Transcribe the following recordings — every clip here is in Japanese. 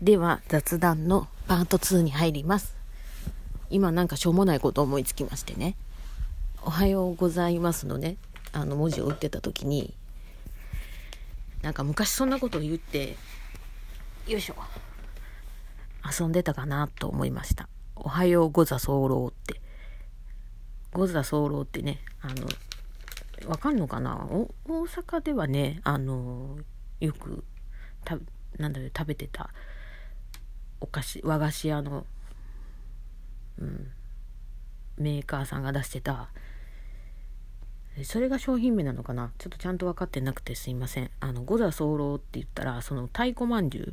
では雑談のパート2に入ります。今なんかしょうもないこと思いつきましてね、おはようございますのね、文字を打ってた時になんか昔そんなことを言ってよいしょ遊んでたかなと思いました。おはようござそうろうって、ござそうろうってね、わかんのかな。大阪ではね、よく食べてたお菓子、和菓子屋の、メーカーさんが出してた、それが商品名なのかな、ちょっとちゃんと分かってなくてすいません。ござそうろうって言ったらその太鼓まんじゅうっ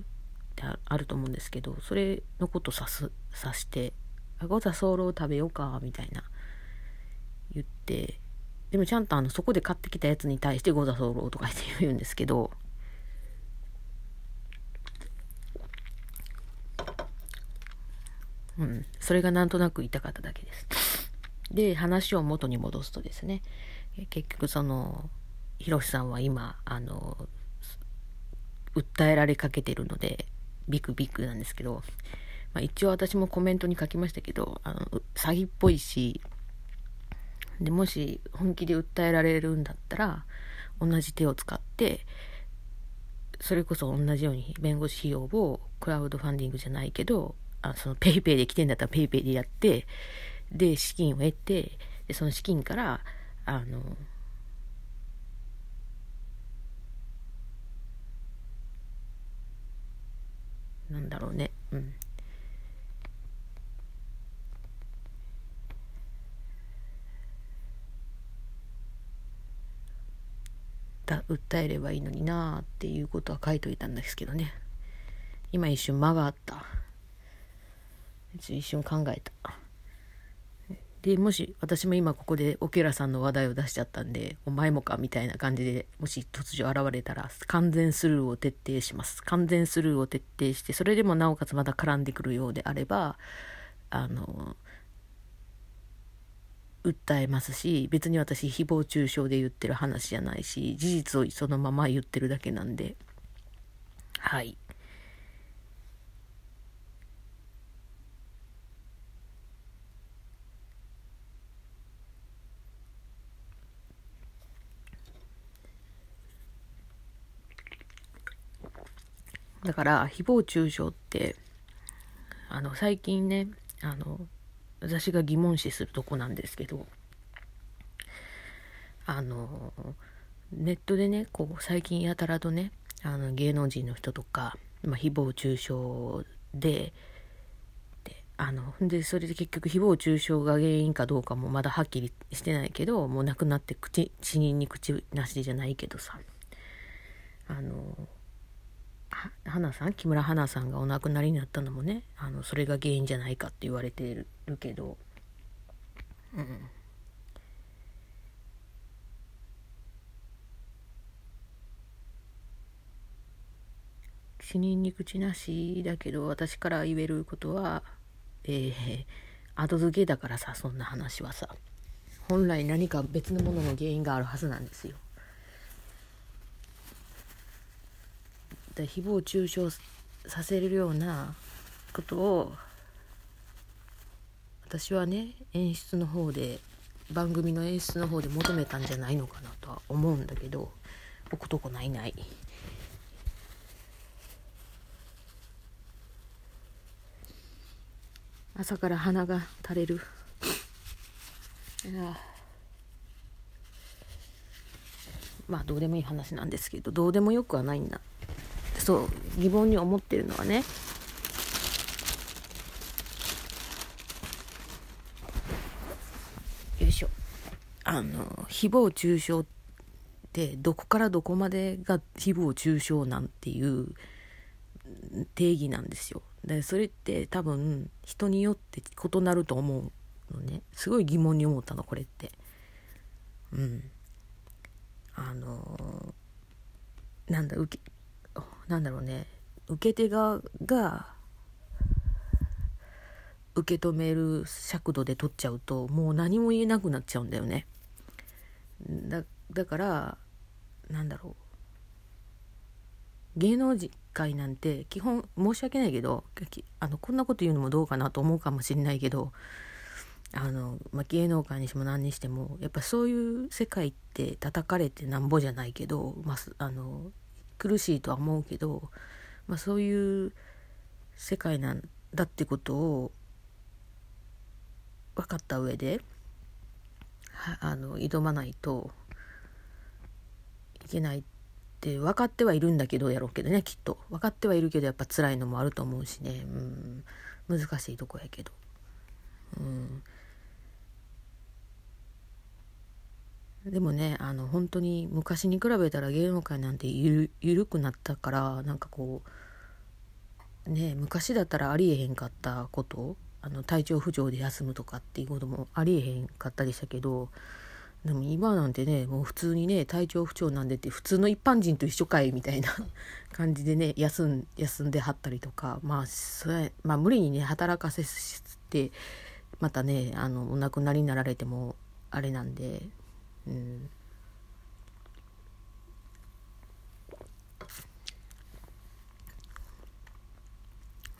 てあると思うんですけど、それのこと指してござそうろう食べようかみたいな言って、でもちゃんとそこで買ってきたやつに対してござそうろうとか言うんですけど、それがなんとなく痛かっただけです。で、話を元に戻すとですね、結局そのひろしさんは今訴えられかけてるのでビクビクなんですけど、一応私もコメントに書きましたけど、詐欺っぽいし、でもし本気で訴えられるんだったら同じ手を使ってそれこそ同じように弁護士費用をクラウドファンディングじゃないけどそのペイペイで来てんだったらペイペイでやって、で資金を得て、でその資金からなんだろうね、訴えればいいのになっていうことは書いといたんですけどね、今一瞬間があった、一瞬考えた。でもし私も今ここでオケラさんの話題を出しちゃったんで、お前もかみたいな感じでもし突如現れたら完全スルーを徹底します。完全スルーを徹底して、それでもなおかつまだ絡んでくるようであれば訴えますし、別に私誹謗中傷で言ってる話じゃないし、事実をそのまま言ってるだけなんで、はい。だから誹謗中傷って最近ね私が疑問視するとこなんですけど、ネットでねこう最近やたらとね芸能人の人とか、誹謗中傷ででそれで結局誹謗中傷が原因かどうかもまだはっきりしてないけど、もう亡くなって死人に口なしじゃないけどさ、花さん、木村花さんがお亡くなりになったのもねそれが原因じゃないかって言われてるけど、死人に口なしだけど、私から言えることは、後付けだからさ、そんな話はさ、本来何か別のものの原因があるはずなんですよ。誹謗中傷させるようなことを私はね番組の演出の方で求めたんじゃないのかなとは思うんだけど、僕とこない朝から鼻が垂れるどうでもいい話なんですけど、どうでもよくはないんだ。そう疑問に思ってるのはね、よいしょ誹謗中傷ってどこからどこまでが誹謗中傷なんていう定義なんですよ。でそれって多分人によって異なると思うのね。すごい疑問に思ったのこれって。受け手側が受け止める尺度で取っちゃうと、もう何も言えなくなっちゃうんだよね。だから芸能人回なんて基本申し訳ないけどこんなこと言うのもどうかなと思うかもしれないけど芸能界にしても何にしてもやっぱそういう世界って叩かれてなんぼじゃないけど、苦しいとは思うけど、そういう世界なんだってことを分かった上で挑まないといけないって分かってはいるんだけどやろうけどね、きっと分かってはいるけどやっぱ辛いのもあると思うしね、難しいとこやけど、でもね本当に昔に比べたら芸能界なんて緩くなったから、昔だったらありえへんかったこと体調不良で休むとかっていうこともありえへんかったでしたけど、でも今なんてねもう普通にね体調不調なんでって普通の一般人と一緒かいみたいな感じでね休んではったりとか、無理にね働かせてまたねお亡くなりになられてもあれなんで、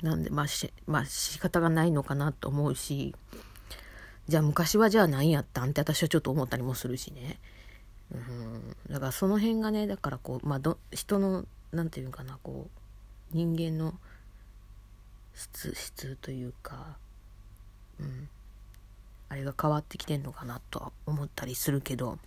なんで仕方がないのかなと思うし、じゃあ昔はじゃあ何やったんって私はちょっと思ったりもするしね、だからその辺がね人のなんていうかな人間の質というか、あれが変わってきてんのかなとは思ったりするけど、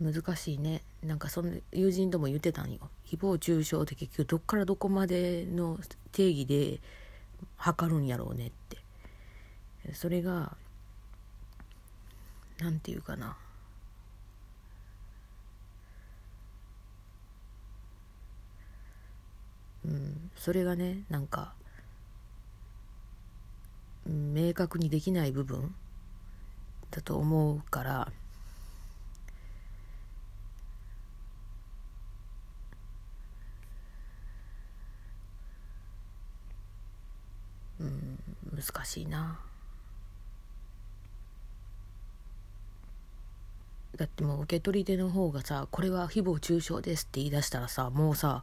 難しいね。その友人とも言ってたんよ。誹謗中傷って結局どっからどこまでの定義で測るんやろうねって。それがなんていうかな。それがね明確にできない部分だと思うから。難しいな。だってもう受け取り手の方がさこれは誹謗中傷ですって言い出したらさもうさ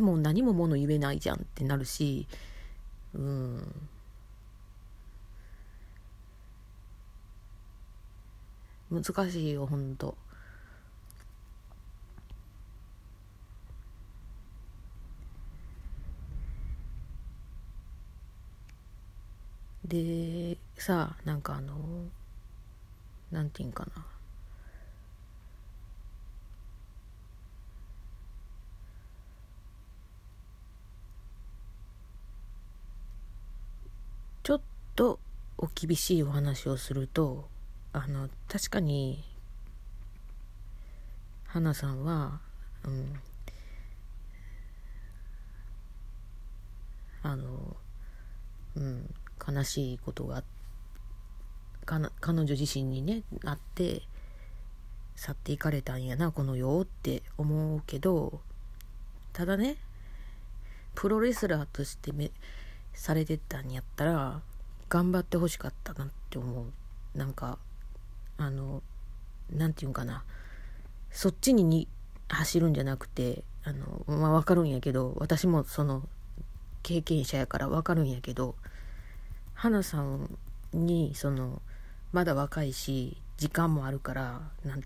もう何も物言えないじゃんってなるし、難しいよほんと。でさなんていうんかなちょっとお厳しいお話をすると確かに花さんは、悲しいことが彼女自身にねあって去っていかれたんやなこの世って思うけど、ただねプロレスラーとしてされてたんやったら頑張ってほしかったなって思う。なんていうんかなそっちに走るんじゃなくて分かるんやけど、私もその経験者やから分かるんやけど、花さんにまだ若いし時間もあるから本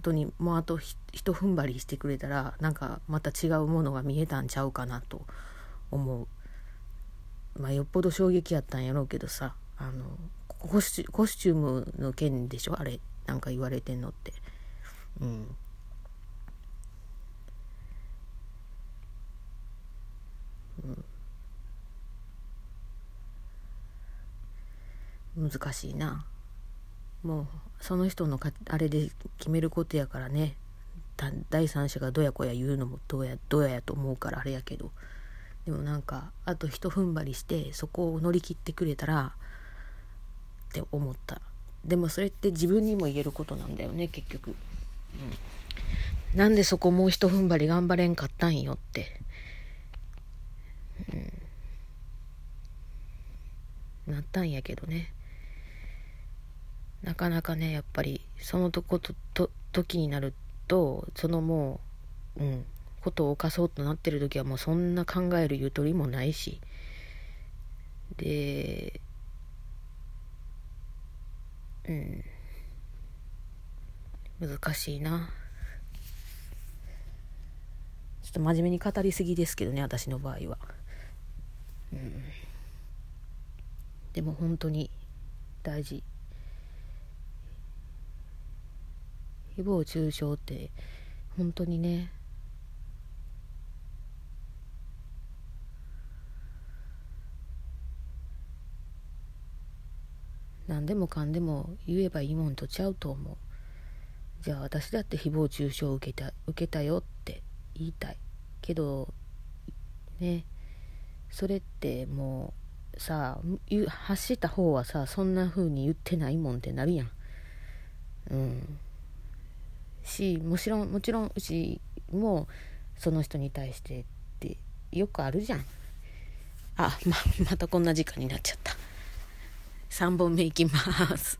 当にもうあと一踏ん張りしてくれたらまた違うものが見えたんちゃうかなと思う。よっぽど衝撃やったんやろうけどさコスチュームの件でしょあれ言われてんのって、難しいな。もうその人のあれで決めることやからね、第三者がどやこや言うのもどやと思うからあれやけど、でもあと一踏ん張りしてそこを乗り切ってくれたらって思った。でもそれって自分にも言えることなんだよね結局、なんでそこもう一踏ん張り頑張れんかったんよって、なったんやけどね、なかなかねやっぱりそのとこと時になると、そのもうことを犯そうとなってる時はもうそんな考えるゆとりもないし、で難しいな。ちょっと真面目に語りすぎですけどね、私の場合は。でも本当に大事。誹謗中傷って本当にね、何でもかんでも言えばいいもんとちゃうと思う。じゃあ私だって誹謗中傷を受けたよって言いたいけどね、それってもうさ、発した方はさ、そんな風に言ってないもんってなるやん。し、もちろんうちもその人に対してってよくあるじゃん。またこんな時間になっちゃった。3本目いきます。